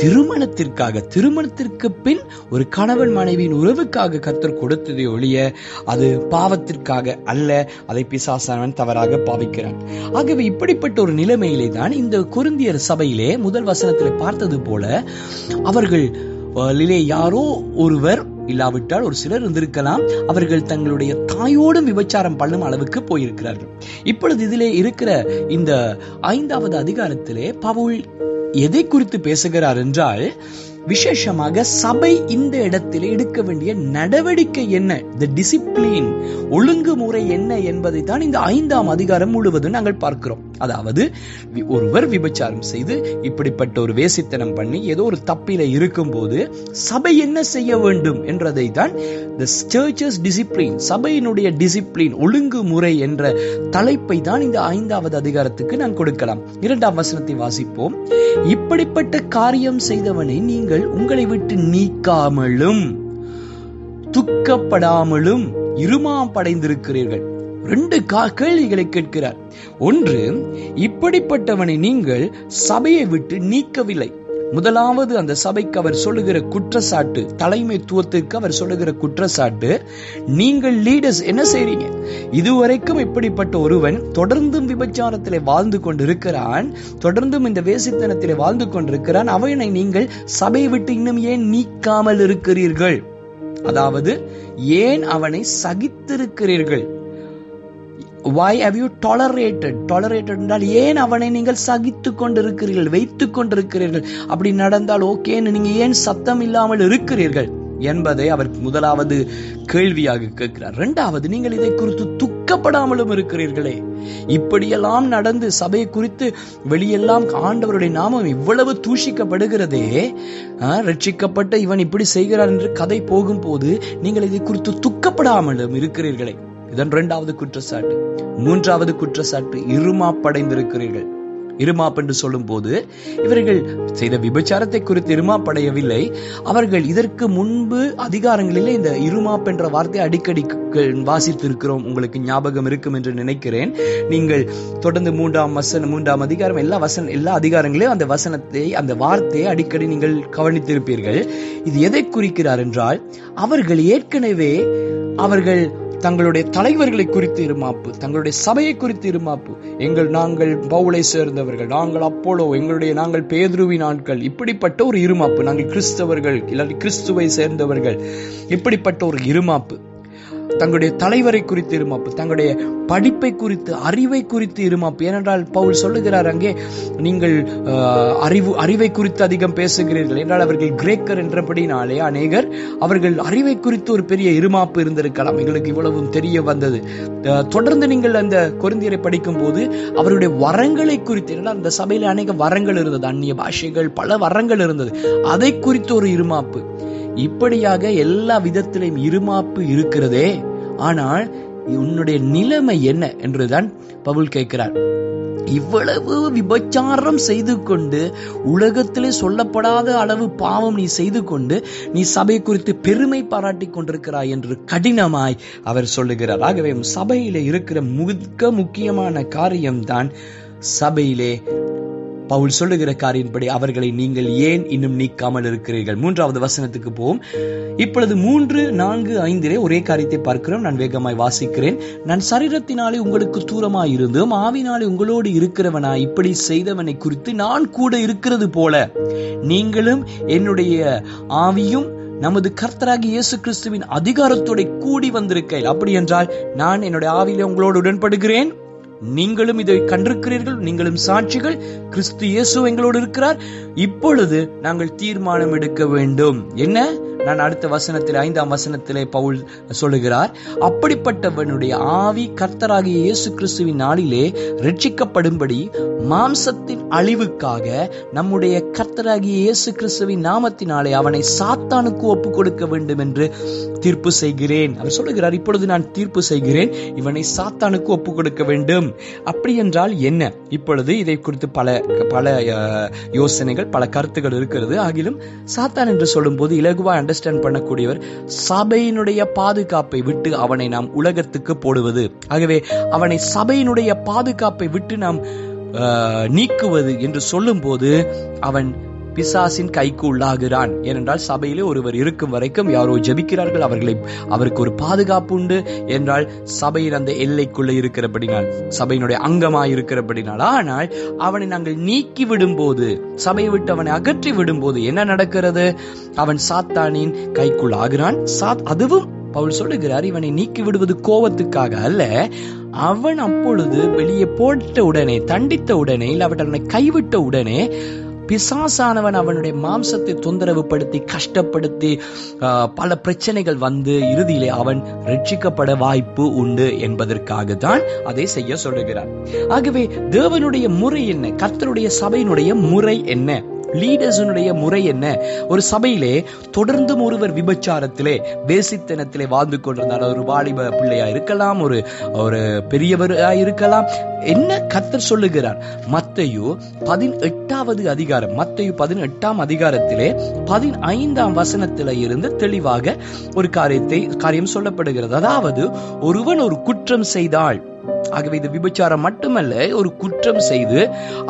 திருமணத்திற்காக, திருமணத்திற்கு பின் ஒரு கணவன் மனைவியின் உறவுக்காக கர்த்தர் கொடுத்ததை ஒழிய அது பாவத்திற்காக அல்ல. அதை பிசாசானவன் தவறாக பாவிக்கிறான். ஆகவே இப்படிப்பட்ட ஒரு நிலைமையிலே தான் இந்த கொரிந்தியர் சபையிலே முதல் வசனத்திலே பார்த்தது போல அவர்களிலே யாரோ ஒருவர், இல்லாவிட்டால் ஒரு சிலர் இருந்திருக்கலாம், அவர்கள் தங்களுடைய தாயோடும் விபச்சாரம் பண்ணும் அளவுக்கு போயிருக்கிறார்கள். இப்பொழுது இதிலே இருக்கிற இந்த ஐந்தாவது அதிகாரத்திலே பவுல் எதை குறித்து பேசுகிறார் என்றால், விசேஷமாக சபை இந்த இடத்திலே எடுக்க வேண்டிய நடவடிக்கை என்ன, தி டிசிப்ளின், ஒழுங்குமுறை என்ன என்பதை தான் இந்த ஐந்தாம் அதிகாரம் முழுவதும் நாங்கள் பார்க்கிறோம். அதாவது ஒருவர் விபச்சாரம் செய்து இப்படிப்பட்ட ஒரு வேசித்தனம் பண்ணி ஏதோ ஒரு தப்பில இருக்கும் போது சபை என்ன செய்ய வேண்டும் என்றதை தான் தி சர்ச்சஸ் டிசிப்ளின், சபையினுடைய டிசிப்ளின், ஒழுங்குமுறை என்ற தலைப்பை தான் இந்த ஐந்தாவது அதிகாரத்துக்கு நான் கொடுக்கலாம். இரண்டாம் வசனத்தை வாசிப்போம். இப்படிப்பட்ட காரியம் செய்தவனை நீங்கள் உங்களை விட்டு நீக்காமலும் துக்கப்படாமலும் இருமாம் படைந்திருக்கிறீர்கள். ரெண்டு கேள்விகளை கேட்கிறார். ஒன்று, இப்படிப்பட்டவனை நீங்கள் சபையை விட்டு நீக்கவில்லை. முதலாவது அந்த சபைக்கு அவர் சொல்லுகிற குற்றச்சாட்டு, தலைமைத்துவத்திற்கு அவர் சொல்லுகிற குற்றச்சாட்டு, நீங்கள் லீடர்ஸ் என்ன செய்றீங்க, இதுவரைக்கும் இப்படிப்பட்ட ஒருவன் தொடர்ந்தும் விபச்சாரத்திலே வாழ்ந்து கொண்டிருக்கிறான், தொடர்ந்தும் இந்த வேசித்தனத்திலே வாழ்ந்து கொண்டிருக்கிறான், அவனை நீங்கள் சபையை விட்டு இன்னும் ஏன் நீக்காமல் இருக்கிறீர்கள், அதாவது ஏன் அவனை சகித்திருக்கிறீர்கள். Why have you tolerated? Tolerated என்றால் ஏன் அவனை நீங்கள் சகித்து கொண்டிருக்கிறீர்கள், வைத்து கொண்டிருக்கிறீர்கள். அப்படி நடந்தால் ஓகேன்னு நீங்க ஏன் சத்தம் இல்லாமல் இருக்கிறீர்கள். என்பதை அவர் முதலாவது கேள்வியாக கேட்கிறார். இரண்டாவது, நீங்கள் இதை குறித்து துக்கப்படாமலும் இருக்கிறீர்களே, இப்படியெல்லாம் நடந்து சபை குறித்து வெளியெல்லாம் ஆண்டவருடைய நாமம் இவ்வளவு தூஷிக்கப்படுகிறதே, ரட்சிக்கப்பட்ட இவன் இப்படி செய்கிறார் என்று கதை போகும் போது நீங்கள் இதை குறித்து துக்கப்படாமலும் இருக்கிறீர்களே. இதன் இரண்டாவது குற்றச்சாட்டு. மூன்றாவது குற்றச்சாட்டு, இருமாப்படைந்திருக்கிறீர்கள். இருமாப் என்று சொல்லும் போது இவர்கள் செய்த விபச்சாரத்தை குறித்து இருமாப்படையவில்லை. அவர்கள் இதற்கு முன்பு அதிகாரங்களிலே இந்த இருமாப் என்ற வார்த்தை அடிக்கடி வாசித்திருக்கிறோம், உங்களுக்கு ஞாபகம் இருக்கும் என்று நினைக்கிறேன். நீங்கள் தொடர்ந்து மூன்றாம் வசனம், மூன்றாம் அதிகாரம் எல்லா வசன எல்லா அதிகாரங்களையும் அந்த வசனத்தை, அந்த வார்த்தையை அடிக்கடி நீங்கள் கவனித்திருப்பீர்கள். இது எதை குறிக்கிறார் என்றால், அவர்கள் ஏற்கனவே அவர்கள் தங்களுடைய தலைவர்களை குறித்து இருமாப்பு, தங்களுடைய சபையை குறித்து இருமாப்பு, எங்கள் நாங்கள் பவுலை சேர்ந்தவர்கள், நாங்கள் அப்போலோ, எங்களுடைய நாங்கள் பேதுருவின் ஆட்கள், இப்படிப்பட்ட ஒரு இருமாப்பு, நாங்கள் கிறிஸ்தவர்கள் இல்லாட்டி கிறிஸ்துவை சேர்ந்தவர்கள், இப்படிப்பட்ட ஒரு இருமாப்பு, தங்களுடைய தலைவரை குறித்து இருமாப்பு, தங்களுடைய படிப்பை குறித்து, அறிவை குறித்து இருமாப்பு. ஏனென்றால் பவுல் சொல்லுகிறார் அங்கே, நீங்கள் அறிவு அறிவை குறித்து அதிகம் பேசுகிறீர்கள் என்றால், அவர்கள் கிரேக்கர் என்றபடினாலே அநேகர் அவர்கள் அறிவை குறித்து ஒரு பெரிய இருமாப்பு இருந்திருக்கலாம், எங்களுக்கு இவ்வளவும் தெரிய வந்தது. தொடர்ந்து நீங்கள் அந்த கொரிந்தியரை படிக்கும் போது அவருடைய வரங்களை குறித்து, ஏனென்றால் அந்த சபையில் அநேக வரங்கள் இருந்தது, அந்நிய பாஷைகள், பல வரங்கள் இருந்தது, அதை குறித்து ஒரு இருமாப்பு. இப்படியாக எல்லா விதத்திலையும் இருமாப்பு இருக்கிறதே. ஆனால் உன்னுடைய நிலைமை என்ன என்றுதான் பவுல் கேட்கிறார். இவ்வளவு விபச்சாரம் செய்து கொண்டு, உலகத்திலே சொல்லப்படாத அளவு பாவம் நீ செய்து கொண்டு, நீ சபை குறித்து பெருமை பாராட்டி கொண்டிருக்கிறாய் என்று கடினமாய் அவர் சொல்லுகிறார். ஆகவே சபையிலே இருக்கிற மிக முக்கியமான காரியம்தான் சபையிலே பவுல் சொல்லுகிற காரியப்படி அவர்களை நீங்கள் ஏன் இன்னும் நீக்காமல் இருக்கிறீர்கள். மூன்றாவது வசனத்துக்கு போவோம். இப்பொழுது மூன்று நான்கு ஐந்திலே ஒரே காரியத்தை பார்க்கிறோம். நான் வேகமாய் வாசிக்கிறேன். நான் சரீரத்தினாலே உங்களுக்கு தூரமாய் இருந்தும் ஆவினாலே உங்களோடு இருக்கிறவனா இப்படி செய்தவனை குறித்து நான் கூட இருக்கிறது போல நீங்களும் என்னுடைய ஆவியும் நமது கர்த்தராகிய இயேசு கிறிஸ்துவின் அதிகாரத்தோட கூடி வந்திருக்கேன். அப்படி என்றால் நான் என்னுடைய ஆவியிலே உங்களோடு உடன்படுகிறேன், நீங்களும் இதை கண்டிருக்கிறீர்கள், நீங்களும் சாட்சிகள், கிறிஸ்து இயேசு எங்களோடு இருக்கிறார். இப்பொழுது நாங்கள் தீர்மானம் எடுக்க வேண்டும். என்ன? நான் அடுத்த வசனத்தில், ஐந்தாம் வசனத்திலே பவுல் சொல்லுகிறார், அப்படிப்பட்டவனுடைய ஆவி கர்த்தராகிய இயேசு கிறிஸ்துவின் நாளிலே ரட்சிக்கப்படும்படி மாம்சத்தின் அழிவுக்காக நம்முடைய கர்த்தராகிய இயேசு கிறிஸ்துவின் நாமத்தினாலே அவனை சாத்தானுக்கு ஒப்பு கொடுக்க வேண்டும் என்று தீர்ப்பு செய்கிறேன். அவர் சொல்லுகிறார், இப்பொழுது நான் தீர்ப்பு செய்கிறேன், இவனை சாத்தானுக்கு ஒப்பு கொடுக்க வேண்டும். அப்படி என்றால் என்ன? இப்பொழுது இதை குறித்து பல பல யோசனைகள், பல கருத்துகள் இருக்கிறது. ஆகிலும் சாத்தான் என்று சொல்லும் போது இலகுவா அண்டர்ஸ்டாண்ட் பண்ணக்கூடியவர், சபையினுடைய பாதுகாப்பை விட்டு அவனை நாம் உலகத்துக்கு போடுவது. ஆகவே அவனை சபையினுடைய பாதுகாப்பை விட்டு நாம் நீக்குவது என்று சொல்லும் போது அவன் பிசாசின் கைக்கு உள்ளாகிறான். ஏனென்றால் சபையிலே ஒருவர் இருக்கும் வரைக்கும் யாரோ ஜெபிக்கிறார்கள், அவர்களை அவருக்கு ஒரு பாதுகாப்பு உண்டு. என்றால் சபையின் அந்த எல்லைக்குள்ளே இருக்கிறபடினால், சபையினுடைய அங்கமாய் இருக்கிறபடினால். ஆனால் அவனை நாங்கள் நீக்கி விடும்போது, சபையை விட்டு அவனை அகற்றி விடும்போது என்ன நடக்கிறது? அவன் சாத்தானின் கைக்குள்ளாகிறான். சாத் அதுவும் பவுல் சொல்லுகிறார், இவனை நீக்கி விடுவது கோபத்துக்காக அல்ல. அவன் அப்பொழுது வெளியே போட்ட உடனே, தண்டித்த உடனே, இல்லாவிட்டால் அவனை கைவிட்ட உடனே பிசாசானவன் அவனுடைய மாம்சத்தை தொந்தரவு படுத்தி, கஷ்டப்படுத்தி, பல பிரச்சனைகள் வந்து இறுதியிலே அவன் ரட்சிக்கப்பட வாய்ப்பு உண்டு என்பதற்காக தான் அதை செய்ய சொல்லுகிறார். ஆகவே தேவனுடைய முறை என்ன? கர்த்தருடைய சபையினுடைய முறை என்ன? லீடர்ஸுடைய முறை என்ன? ஒரு சபையிலே தொடர்ந்து ஒருவர் விபச்சாரத்திலே, வேசித்தனத்திலே வாழ்ந்து கொண்டிருந்தார், ஒரு வாலிப பிள்ளையா இருக்கலாம், ஒரு ஒரு பெரியவரா இருக்கலாம், என்ன கர்த்தர் சொல்லுகிறார்? மத்தேயு பதினெட்டாவது அதிகாரம், மத்தேயு பதினெட்டாம் அதிகாரத்திலே பதினைந்தாம் வசனத்திலே இருந்து தெளிவாக ஒரு காரியத்தை காரியம் சொல்லப்படுகிறது. அதாவது ஒருவன் ஒரு குற்றம் செய்தால், ஆகவே இது விபச்சாரம் மட்டுமல்ல, ஒரு குற்றம் செய்து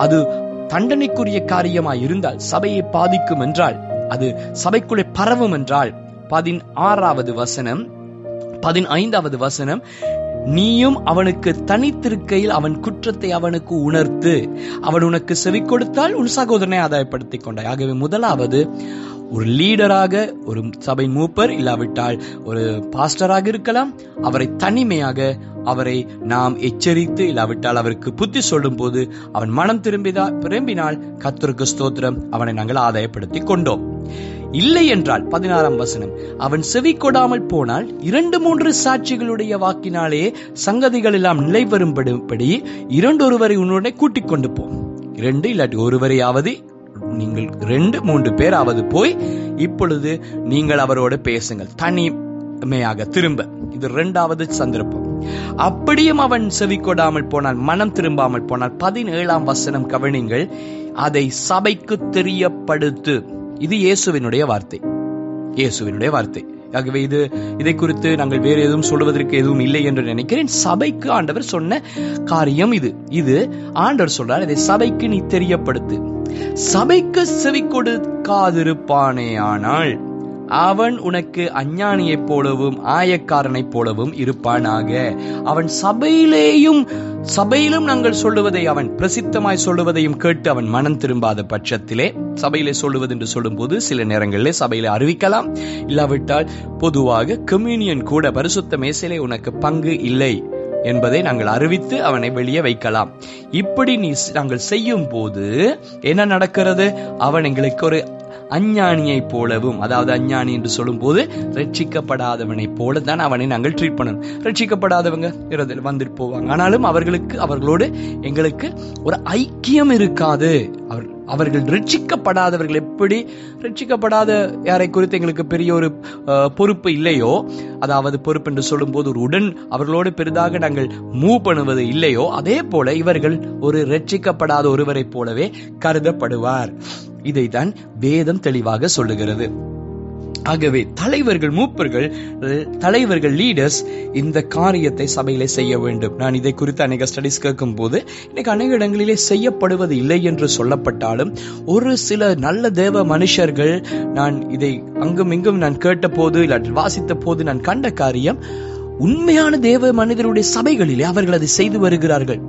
அது தண்டனைக்குரிய காரியமாய் இருந்தால், சபையை பாதிக்கும் என்றால், அது சபைக்குள்ளே பரவும் என்றால், பதினாறாவது வசனம், பதினைந்தாவது வசனம், நீயும் அவனுக்கு தனித்திருக்கையில் அவன் குற்றத்தை அவனுக்கு உணர்த்து, அவன் உனக்கு செவி கொடுத்தால் உன் சகோதரனை ஆதாயப்படுத்திக் கொண்டாய். ஆகவே முதலாவது ஒரு லீடராக, ஒரு சபை மூப்பர், இல்லாவிட்டால் ஒரு பாஸ்டராக இருக்கலாம், அவரை தனிமையாக அவரை நாம் எச்சரித்து, இல்லாவிட்டால் அவருக்கு புத்தி சொல்லும் போது அவன் மனம் திரும்பினால், கர்த்தருக்கு ஸ்தோத்திரம், அவனை நாங்கள் ஆதாயப்படுத்தி கொண்டோம். இல்லை என்றால் பதினாறாம் வசனம், அவன் செவி கொடாமல் போனால் இரண்டு மூன்று சாட்சிகளுடைய வாக்கினாலே சங்கதிகள் எல்லாம் நிலை வரும்படி இரண்டொருவரை உன்னுடைய கூட்டிக் கொண்டு போ. இரண்டு இல்லாட்டி ஒருவரையாவது, நீங்கள் ரெண்டு மூன்று பேராவது போய் இப்பொழுது நீங்கள் அவரோட பேசுங்கள் தனிமையாக திரும்ப. இது இரண்டாவது சந்தர்ப்பம். அப்படியும் அவன் செவி கொடாமல் போனால், மனம் திரும்பாமல் போனால், பதினேழாம் வசனம் கவனிங்கள், அதை சபைக்கு தெரியப்படுத்து. இது இயேசுவினுடைய வார்த்தை, இயேசுவினுடைய வார்த்தை. ஆகவே இது இதை குறித்து நாங்கள் வேறு எதுவும் சொல்வதற்கு எதுவும் இல்லை என்று நினைக்கிறேன். சபைக்கு ஆண்டவர் சொன்ன காரியம் இது. இது ஆண்டவர் சொல்றார், இதை சபைக்கு நீ தெரியப்படுத்து. சபைக்கு செவி கொடுக்காதிருப்பானேயானால் அவன் உனக்கு அஞ்ஞானியைப் போலவும் ஆயக்காரனைப் போலவும் இருப்பானாக. அவன் சபையிலேயும் சபையிலும் நாங்கள் சொல்லுவதை, அவன் பிரசித்தமாய் சொல்லுவதையும் கேட்டு அவன் மனம் திரும்பாத பட்சத்திலே, சபையிலே சொல்லுவது என்று சொல்லும் போது சில நேரங்களிலே சபையிலே அறிவிக்கலாம், இல்லாவிட்டால் பொதுவாக கம்யூனியன் கூட பரிசுத்த மேசையிலே உனக்கு பங்கு இல்லை என்பதை நாங்கள் அறிவித்து அவனை வெளியே வைக்கலாம். இப்படி நீ நாங்கள் செய்யும் போது என்ன நடக்கிறது? அவன் எங்களுக்கு ஒரு அஞ்ஞானியை போலவும், அதாவது அஞ்ஞானி என்று சொல்லும் போது ரட்சிக்கப்படாதவனை போல தான் அவனை நாங்கள் ட்ரீட் பண்ணணும். ரட்சிக்கப்படாதவங்க வந்துட்டு போவாங்க, ஆனாலும் அவர்களுக்கு அவர்களோடு எங்களுக்கு ஒரு ஐக்கியம் இருக்காது. அவர் அவர்கள் ரட்சிக்கப்படாதவர்கள் எப்படி ரட்சிக்கப்படாத யாரை குறித்து எங்களுக்கு பெரிய ஒரு பொறுப்பு இல்லையோ, அதாவது பொறுப்பு என்று சொல்லும் போது ஒரு உடன் அவர்களோடு பெரிதாக நாங்கள் மூவ் பண்ணுவது இல்லையோ, அதே போல இவர்கள் ஒரு ரட்சிக்கப்படாத ஒருவரை போலவே கருதப்படுவார். இதைத்தான் வேதம் தெளிவாக சொல்லுகிறது. ஆகவே தலைவர்கள், மூப்பர்கள், தலைவர்கள், லீடர்ஸ் இந்த காரியத்தை சபையிலே செய்ய வேண்டும். நான் இதை குறித்து அநேக ஸ்டடிஸ் கேட்கும் போது இன்னைக்கு அநேக இடங்களிலே செய்யப்படுவது இல்லை என்று சொல்லப்பட்டாலும் ஒரு சில நல்ல தேவ மனுஷர்கள், நான் இதை அங்கும் இங்கும் நான் கேட்ட போது இல்லாட்டி வாசித்த போது நான் கண்ட காரியம், உண்மையான தேவ மனிதருடைய சபைகளிலே அவர்கள் அதை செய்து வருகிறார்கள்.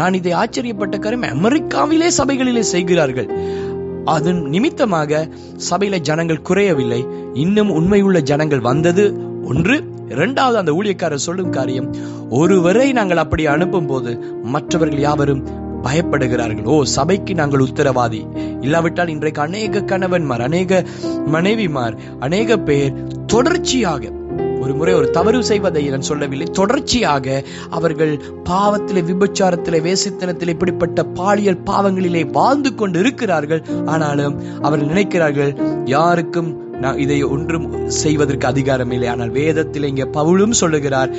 நான் இதை ஆச்சரியப்பட்ட காரியம், அமெரிக்காவிலே சபைகளிலே செய்கிறார்கள். அதன் நிமித்தமாக சபையில ஜனங்கள் குறையவில்லை, இன்னும் உண்மையுள்ள ஜனங்கள் வந்தது ஒன்று. இரண்டாவது, அந்த ஊழியக்காரர் சொல்லும் காரியம், ஒருவரை நாங்கள் அப்படி அனுப்பும் போது மற்றவர்கள் யாவரும் பயப்படுகிறார்கள். ஓ, சபைக்கு நாங்கள் உத்தரவாதி. இல்லாவிட்டால் இன்றைக்கு அநேக கணவன்மார், அநேக மனைவிமார், அநேக பேர் தொடர்ச்சியாக ஒரு முறை ஒரு தவறு செய்வதை நான் சொல்லவில்லை, தொடர்ச்சியாக அவர்கள் பாவத்திலே, விபச்சாரத்திலே, வேசித்தனத்திலே, இப்படிப்பட்ட பாலியல் பாவங்களிலே வாழ்ந்து கொண்டு இருக்கிறார்கள். ஆனாலும் அவர்கள் நினைக்கிறார்கள் யாருக்கும் நான் இதை ஒன்றும் செய்வதற்கு அதிகாரம் இல்லை. ஆனால் வேதத்தில் இங்கே பவுலும் சொல்லுகிறார்,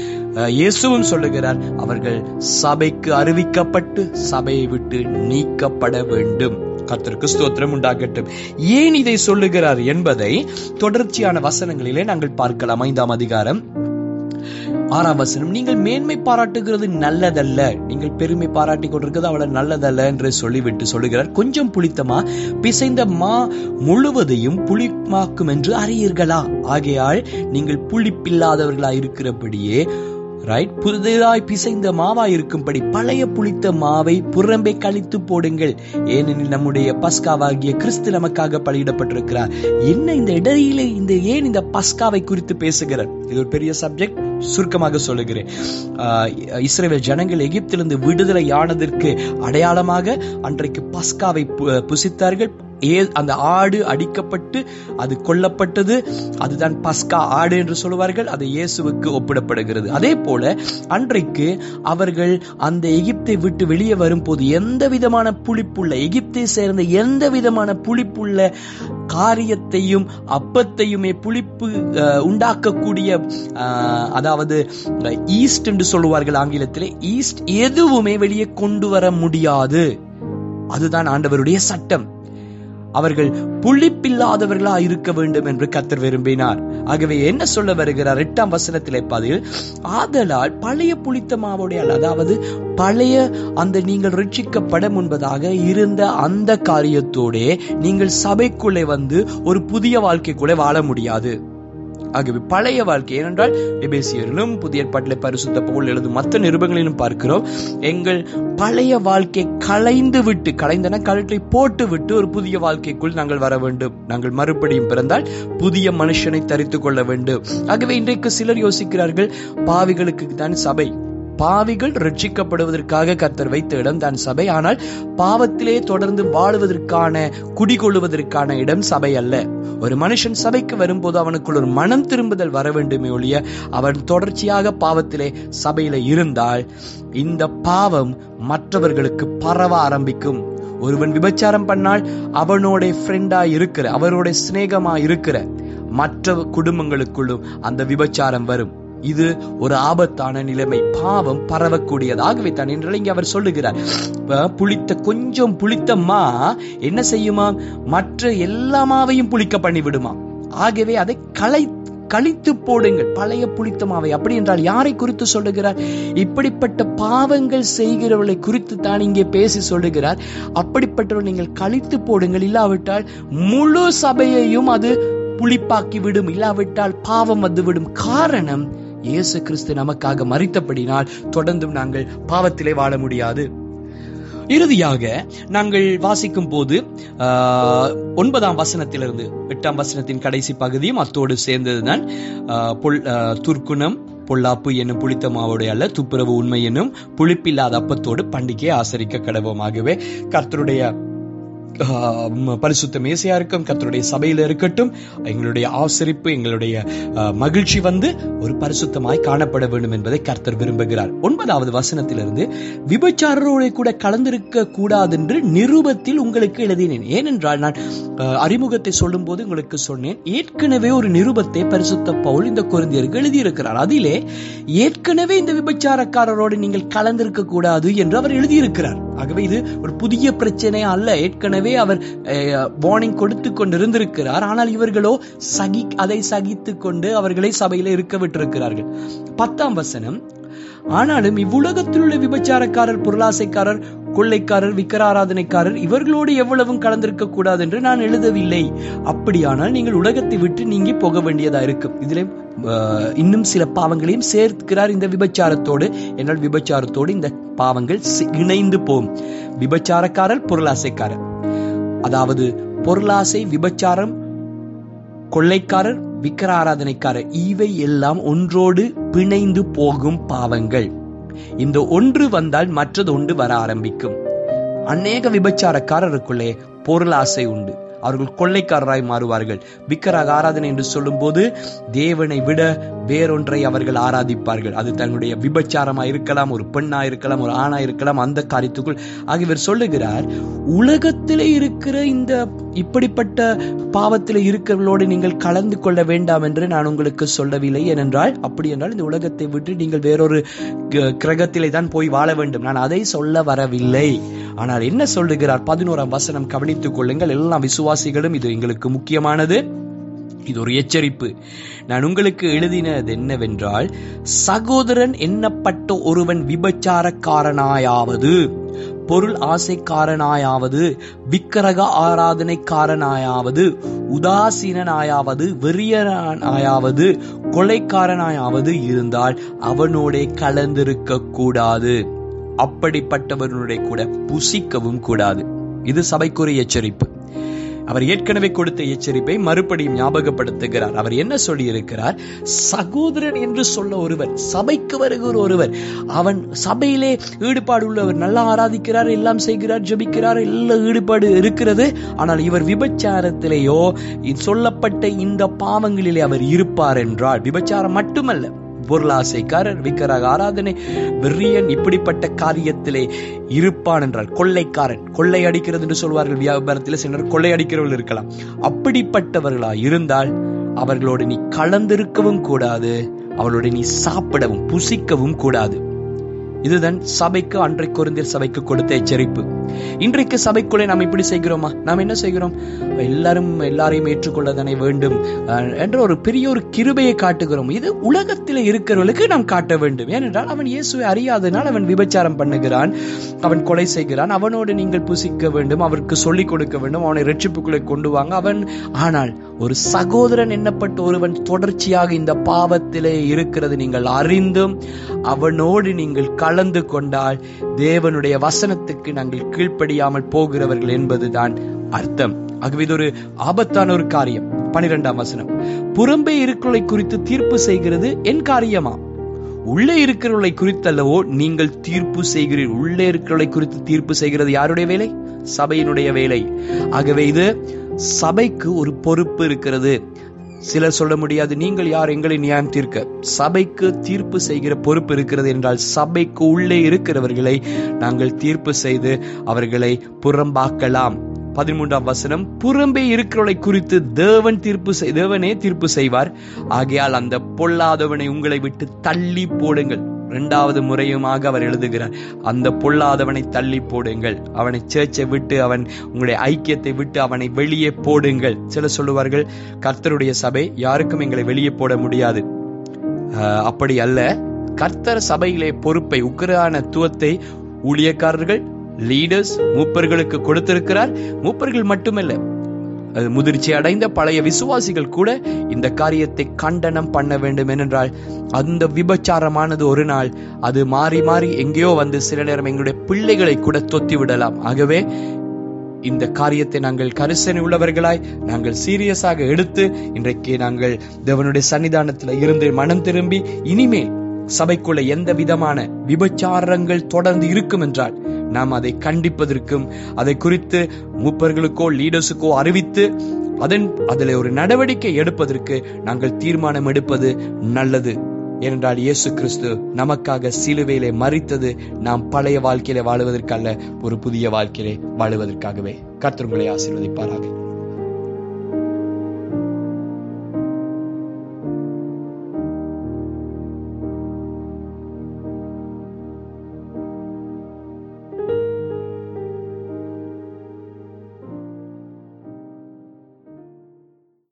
இயேசுவும் சொல்லுகிறார், அவர்கள் சபைக்கு அறிவிக்கப்பட்டு சபையை விட்டு நீக்கப்பட வேண்டும். கர்த்தருக்கு ஸ்தோத்திரம் உண்டாகட்டும். ஏன் இதை சொல்லுகிறார் என்பதை தொடர்ச்சியான வசனங்களிலே நாங்கள் பார்க்கலாம். ஐந்தாம் அதிகாரம் ஆறாம் வசனம், நீங்கள் மேன்மை பாராட்டுகிறது நல்லதல்ல, நீங்கள் பெருமை பாராட்டி கொண்டிருக்கிறது அவ்வளவு நல்லதல்ல என்று சொல்லிவிட்டு சொல்லுகிறார், கொஞ்சம் புளித்தமா பிசைந்த மா முழுவதையும் புளிமாக்கும் என்று அறியீர்களா? ஆகையால் நீங்கள் புளிப்பில்லாதவர்களா இருக்கிறபடியே, புதிதாய் பிசைந்த மாவாய் இருக்கும்படி பழைய புளித்த மாவை புறம்பே கழித்து போடுங்கள். ஏனெனில் நம்முடைய பஸ்காவாகிய கிறிஸ்து நமக்காக பலியிடப்பட்டிருக்கிறார். என்ன இந்த இடையிலே இந்த ஏன் இந்த பஸ்காவை குறித்து பேசுகிறார்? இது ஒரு பெரிய சப்ஜெக்ட். சுருக்கமாக சொல்லுகிறேன், இஸ்ரவேல் ஜனங்கள் எகிப்திலிருந்து விடுதலை ஆனதற்கு அடையாளமாக அன்றைக்கு பஸ்காவை புசித்தார்கள். ஏ அந்த ஆடு அடிக்கப்பட்டு அது கொல்லப்பட்டது, அதுதான் பஸ்கா ஆடு என்று சொல்லுவார்கள். அது இயேசுவுக்கு ஒப்பிடப்படுகிறது. அதே போல அன்றைக்கு அவர்கள் அந்த எகிப்தை விட்டு வெளியே வரும்போது எந்த விதமான புளிப்புள்ள, எகிப்தை சேர்ந்த எந்த விதமான புளிப்புள்ள காரியத்தையும் அப்பத்தையுமே புளிப்பு உண்டாக்கக்கூடிய, அதாவது ஈஸ்ட் என்று சொல்லுவார்கள் ஆங்கிலத்திலே, ஈஸ்ட் எதுவுமே வெளியே கொண்டு வர முடியாது. அதுதான் ஆண்டவருடைய சட்டம். அவர்கள் புளிப்பில்லாதவர்களா இருக்க வேண்டும் என்று கர்த்தர் விரும்பினார். ஆகவே என்ன சொல்ல வருகிறார்? எட்டாம் வசனத்திலே பதில், ஆதலால் பழைய புளித்த மாவோடைய, அதாவது பழைய அந்த நீங்கள் ரட்சிக்கப்பட முன்பதாக இருந்த அந்த காரியத்தோட நீங்கள் சபைக்குள்ளே வந்து ஒரு புதிய வாழ்க்கைக்குள்ளே வாழ முடியாது. ஆகவே பழைய வாழ்க்கை, ஏனென்றால் எபேசியரிலும் புதிய ஏற்பாட்டிலே பரிசுத்த பவுல் எழுதும் மற்ற நிருபங்களிலும் பார்க்கிறோம், எங்கள் பழைய வாழ்க்கையை களைந்து விட்டு, களைந்தன கழற்றி போட்டு விட்டு ஒரு புதிய வாழ்க்கைக்குள் நாங்கள் வர வேண்டும். நாங்கள் மறுபடியும் பிறந்தால் புதிய மனுஷனை தரித்து கொள்ள வேண்டும். ஆகவே இன்றைக்கு சிலர் யோசிக்கிறார்கள், பாவிகளுக்கு தான் சபை, பாவிகள் ரட்சிக்கப்படுவதற்காக கர்த்தர் வைத்த இடம் தான் சபை. ஆனால் பாவத்திலே தொடர்ந்து வாழுவதற்கான, குடிகொள்ளுவதற்கான இடம் சபை அல்ல. ஒரு மனுஷன் சபைக்கு வரும்போது அவனுக்குள் ஒரு மனம் திரும்புதல் வர வேண்டுமே ஒழிய அவன் தொடர்ச்சியாக பாவத்திலே சபையில இருந்தால் இந்த பாவம் மற்றவர்களுக்கு பரவ ஆரம்பிக்கும். ஒருவன் விபச்சாரம் பண்ணால் அவனோட ஃப்ரெண்டா இருக்கிற, அவரோட சிநேகமா இருக்கிற மற்ற குடும்பங்களுக்குள்ளும் அந்த விபச்சாரம் வரும். இது ஒரு ஆபத்தான நிலைமை. பாவம் பரவக்கூடியதாகவே தான் என்று இங்கே அவர் சொல்லுகிறார். புளித்த கொஞ்சம் புளித்தம்மா என்ன செய்யுமா, மற்ற எல்லாமாவையும் புளிக்க பண்ணி விடுமா. ஆகவே அதை களை கழித்து போடுங்கள், பழைய புளித்தமாவை. அப்படி என்றால் யாரை குறித்து சொல்லுகிறார்? இப்படிப்பட்ட பாவங்கள் செய்கிறவர்களை குறித்து தான் இங்கே பேசி சொல்லுகிறார். அப்படிப்பட்டவர்கள் நீங்கள் கழித்து போடுங்கள், இல்லாவிட்டால் முழு சபையையும் அது புளிப்பாக்கி விடும், இல்லாவிட்டால் பாவம் வந்துவிடும். காரணம், இயேசு கிறிஸ்து நமக்காக மரித்தபடினால் தொடர்ந்தும் நாங்கள் பாவத்திலே வாழ முடியாது. இறுதியாக நாங்கள் வாசிக்கும் போது ஒன்பதாம் வசனத்திலிருந்து எட்டாம் வசனத்தின் கடைசி பகுதியும் அத்தோடு சேர்ந்ததுதான். துர்க்குணம், பொல்லாப்பு என்னும் புளித்த மாவோடு அல்ல, துப்புரவு உண்மை என்னும் புளிப்பில்லாத அப்பத்தோடு பண்டிகையை ஆசரிக்க கடவோமாகவே. கர்த்தருடைய பரிசுத்த மேசையா இருக்கும், கர்த்தருடைய சபையில இருக்கட்டும். எங்களுடைய ஆசரிப்பு, எங்களுடைய மகிழ்ச்சி வந்து ஒரு பரிசுத்தமாய் காணப்பட வேண்டும் என்பதை கர்த்தர் விரும்புகிறார். ஒன்பதாவது வசனத்திலிருந்து, விபச்சாரரோட கூட கலந்திருக்க கூடாது என்று நிருபத்தில் உங்களுக்கு எழுதினேன். ஏனென்றால் நான் அறிமுகத்தை சொல்லும் போது உங்களுக்கு சொன்னேன், ஏற்கனவே ஒரு நிருபத்தை பரிசுத்த பவுல் இந்த கொரிந்தியருக்கு எழுதியிருக்கிறார். அதிலே ஏற்கனவே இந்த விபச்சாரக்காரரோடு நீங்கள் கலந்திருக்க கூடாது என்று அவர் எழுதியிருக்கிறார். ஆகவே இது ஒரு புதிய பிரச்சனை அல்ல. ஏற்கனவே அவர் வார்னிங் கொடுத்து கொண்டிருந்திருக்கிறார். ஆனால் இவர்களோ சகி அதை சகித்து கொண்டு அவர்களை சபையில இருக்க விட்டிருக்கிறார்கள். பத்தாம் வசனம், ஆனாலும் இவ்வுலகத்தில் உள்ள விபச்சாரக்காரர், பொருளாசைக்காரர், கொள்ளைக்காரர், விக்கிராராதனைக்காரர் இவர்களோடு எவ்வளவும் கலந்திருக்க கூடாது என்று நான் எழுதவில்லை. அப்படியானால் நீங்கள் உலகத்தை விட்டு நீங்கி போக வேண்டியதா இருக்கும். இதுல இன்னும் சில பாவங்களையும் சேர்க்கிறார் இந்த விபச்சாரத்தோடு. என்றால் விபச்சாரத்தோடு இந்த பாவங்கள் இணைந்து போகும். விபச்சாரக்காரர், பொருளாசைக்காரர், அதாவது பொருளாசை, விபச்சாரம், கொள்ளைக்காரர், விக்கிராராதனைக்காரர் இவை எல்லாம் ஒன்றோடு பிணைந்து போகும் பாவங்கள். இந்த ஒன்று வந்தால் மற்றது ஒன்று வர ஆரம்பிக்கும். அநேக விபச்சாரக்காரருக்குள்ளே பொருளாசை உண்டு. அவர்கள் கொள்ளைக்காரராய் மாறுவார்கள். விக்கிரக ஆராதனை என்று சொல்லும் போது தேவனை விட வேறொன்றை அவர்கள் ஆராதிப்பார்கள். அது தன்னுடைய விபச்சாரமாக இருக்கலாம், ஒரு பெண்ணா இருக்கலாம், ஒரு ஆணா இருக்கலாம். அந்த காரியத்துக்குள் ஆகியவர் சொல்லுகிறார், உலகத்திலே இருக்கிற இந்த இப்படிப்பட்ட பாவத்தில் இருக்கிறவர்களோடு நீங்கள் கலந்து கொள்ள வேண்டாம் என்று நான் உங்களுக்கு சொல்லவில்லை. ஏனென்றால் அப்படி என்றால் இந்த உலகத்தை விட்டு நீங்கள் வேறொரு கிரகத்திலே தான் போய் வாழ வேண்டும். நான் அதை சொல்ல வரவில்லை. ஆனால் என்ன சொல்லுகிறார்? பதினோராம் வசனம் கவனித்துக் கொள்ளுங்கள். எல்லா விசுவாசிகளும் இது எங்களுக்கு முக்கியமானது. இது ஒரு எச்சரிப்பு. நான் உங்களுக்கு எழுதினது என்னவென்றால், சகோதரன் என்னப்பட்ட ஒருவன் விபச்சாரக்காரனாயாவது, பொருள் ஆசைக்காரனாயாவது, விக்கிரக ஆராதனைக்காரனாயாவது, உதாசீனாயாவது, வெறியனாயாவது, கொலைக்காரனாயாவது இருந்தால் அவனோட கலந்திருக்க கூடாது. அப்படிப்பட்டவனுடைய கூட புசிக்கவும் கூடாது. இது சபைக்குரிய எச்சரிப்பு. அவர் ஏற்கனவே கொடுத்த எச்சரிப்பை மறுபடியும் ஞாபகப்படுத்துகிறார். அவர் என்ன சொல்லியிருக்கிறார்? சகோதரன் என்று சொல்ல ஒருவர், சபைக்கு வருகிற ஒருவர், அவன் சபையிலே ஈடுபாடு உள்ளவர், நல்லா ஆராதிக்கிறார், எல்லாம் செய்கிறார், ஜபிக்கிறார், எல்லா ஈடுபாடு இருக்கிறது. ஆனால் இவர் விபச்சாரத்திலேயோ சொல்லப்பட்ட இந்த பாவங்களிலே அவர் இருப்பார் என்றால், விபச்சாரம் மட்டுமல்ல, பொருளாசைக்காரர், விக்கிரக ஆராதனை, வெறியன் இப்படிப்பட்ட காரியத்திலே இருப்பான் என்றால், கொள்ளைக்காரன், கொள்ளை அடிக்கிறது என்று சொல்வார்கள் வியாபாரத்தில், சிலர் கொள்ளை அடிக்கிறவர்கள் இருக்கலாம். அப்படிப்பட்டவர்களா இருந்தால் அவர்களோடு நீ கலந்திருக்கவும் கூடாது, அவளோடு நீ சாப்பிடவும் புசிக்கவும் கூடாது. இதுதான் சபைக்கு, அன்றைக்கு கொரிந்தியர் சபைக்கு கொடுத்த எச்சரிப்பு. இன்றைக்கு சபைக்குள்ளே நாம் இப்படி செய்கிறோமா? நாம் என்ன செய்கிறோம்? எல்லாரும் எல்லாரையும் ஏற்றுக்கொள்ளதானே வேண்டும் என்ற ஒரு பெரிய ஒரு கிருபையை காட்டுகிறோம். இது உலகத்தில் இருக்கிறவர்களுக்கு நாம் காட்ட வேண்டும். ஏனென்றால் அவன் இயேசுவை அறியாதனால் அவன் விபச்சாரம் பண்ணுகிறான், அவன் கொலை செய்கிறான், அவனோடு நீங்கள் புசிக்க வேண்டும், அவருக்கு சொல்லிக் கொடுக்க வேண்டும், அவனை ரட்சிப்புக்குள்ளே கொண்டு வாங்க அவன். ஆனால் ஒரு சகோதரன் என்னப்பட்ட ஒருவன் தொடர்ச்சியாக இந்த பாவத்திலே இருக்கிறது நீங்கள் அறிந்தும் அவனோடு நீங்கள் கலந்து கொண்டால் தேவனுடைய வசனத்துக்கு நாங்கள் கீழ்ப்படியாமல் போகிறவர்கள் என்பதுதான் அர்த்தம். ஆகவே இது ஒரு ஆபத்தான ஒரு காரியம். பனிரெண்டாம் வசனம், புறம்பே இருக்களை குறித்து தீர்ப்பு செய்கிறது என் காரியமா? உள்ளே இருக்கிறவர்களை குறித்து அல்லவோ நீங்கள் தீர்ப்பு செய்கிறீர்கள். உள்ளே இருக்கிறவர்களை குறித்து தீர்ப்பு செய்கிறது யாருடைய வேலை? சபையினுடைய வேலை. ஆகவே இது சபைக்கு ஒரு பொறுப்பு இருக்கிறது. சிலர் சொல்ல முடியாது, நீங்கள் யார் எங்களை நியாயம் தீர்க்க? சபைக்கு தீர்ப்பு செய்கிற பொறுப்பு இருக்கிறது என்றால் சபைக்கு உள்ளே இருக்கிறவர்களை நாங்கள் தீர்ப்பு செய்து அவர்களை புறம்பாக்கலாம். பதிமூன்றாம் வசனம், புறம்பே இருக்கிறவளை குறித்து தேவன் தீர்ப்பு செய் தேவனே தீர்ப்பு செய்வார், ஆகையால் அந்த பொல்லாதவனை உங்களை விட்டு தள்ளி போடுங்கள். இரண்டாவது முறையுமாக அவர் எழுதுகிறார், அந்த பொல்லாதவனை தள்ளி போடுங்கள், அவனை சேர்ச்சை விட்டு, அவன் உங்களுடைய ஐக்கியத்தை விட்டு அவனை வெளியே போடுங்கள். சில சொல்லுவார்கள், கர்த்தருடைய சபை யாருக்கும் எங்களை வெளியே போட முடியாது. அப்படி அல்ல. கர்த்தர் சபையிலே பொறுப்பை, உக்கிரான துவத்தை ஊழியக்காரர்கள், லீடர்ஸ், மூப்பர்களுக்கு கொடுத்திருக்கிறார். மூப்பர்கள் மட்டுமல்ல, முதிர்ச்சி அடைந்த பழைய விசுவாசிகள் கூட இந்த காரியத்தை கண்டனம் பண்ண வேண்டும். ஏனென்றால் அந்த விபச்சாரமானது ஒரு நாள் அது மாறி மாறி எங்கேயோ வந்து சில நேரம் எங்களுடைய பிள்ளைகளை கூட தொத்தி விடலாம். ஆகவே இந்த காரியத்தை நாங்கள் கரிசனை உள்ளவர்களாய், நாங்கள் சீரியஸாக எடுத்து இன்றைக்கு நாங்கள் தேவனுடைய சன்னிதானத்தில் இருந்து மனம் திரும்பி இனிமேல் சபைக்குள்ள எந்த விதமான விபச்சாரங்கள் தொடர்ந்து இருக்கும் என்றால் நாம் அதை கண்டிப்பதற்கும், அதை குறித்து மூப்பர்களுக்கோ லீடர்ஸுக்கோ அறிவித்து அதன் அதில் ஒரு நடவடிக்கை எடுப்பதற்கு நாங்கள் தீர்மானம் எடுப்பது நல்லது. ஏனென்றால் இயேசு கிறிஸ்து நமக்காக சிலுவையிலே மரித்தது நாம் பழைய வாழ்க்கையிலே வாழுவதற்கல்ல, ஒரு புதிய வாழ்க்கையிலே வாழுவதற்காகவே. கர்த்தர் உங்களை ஆசீர்வதிப்பாராக.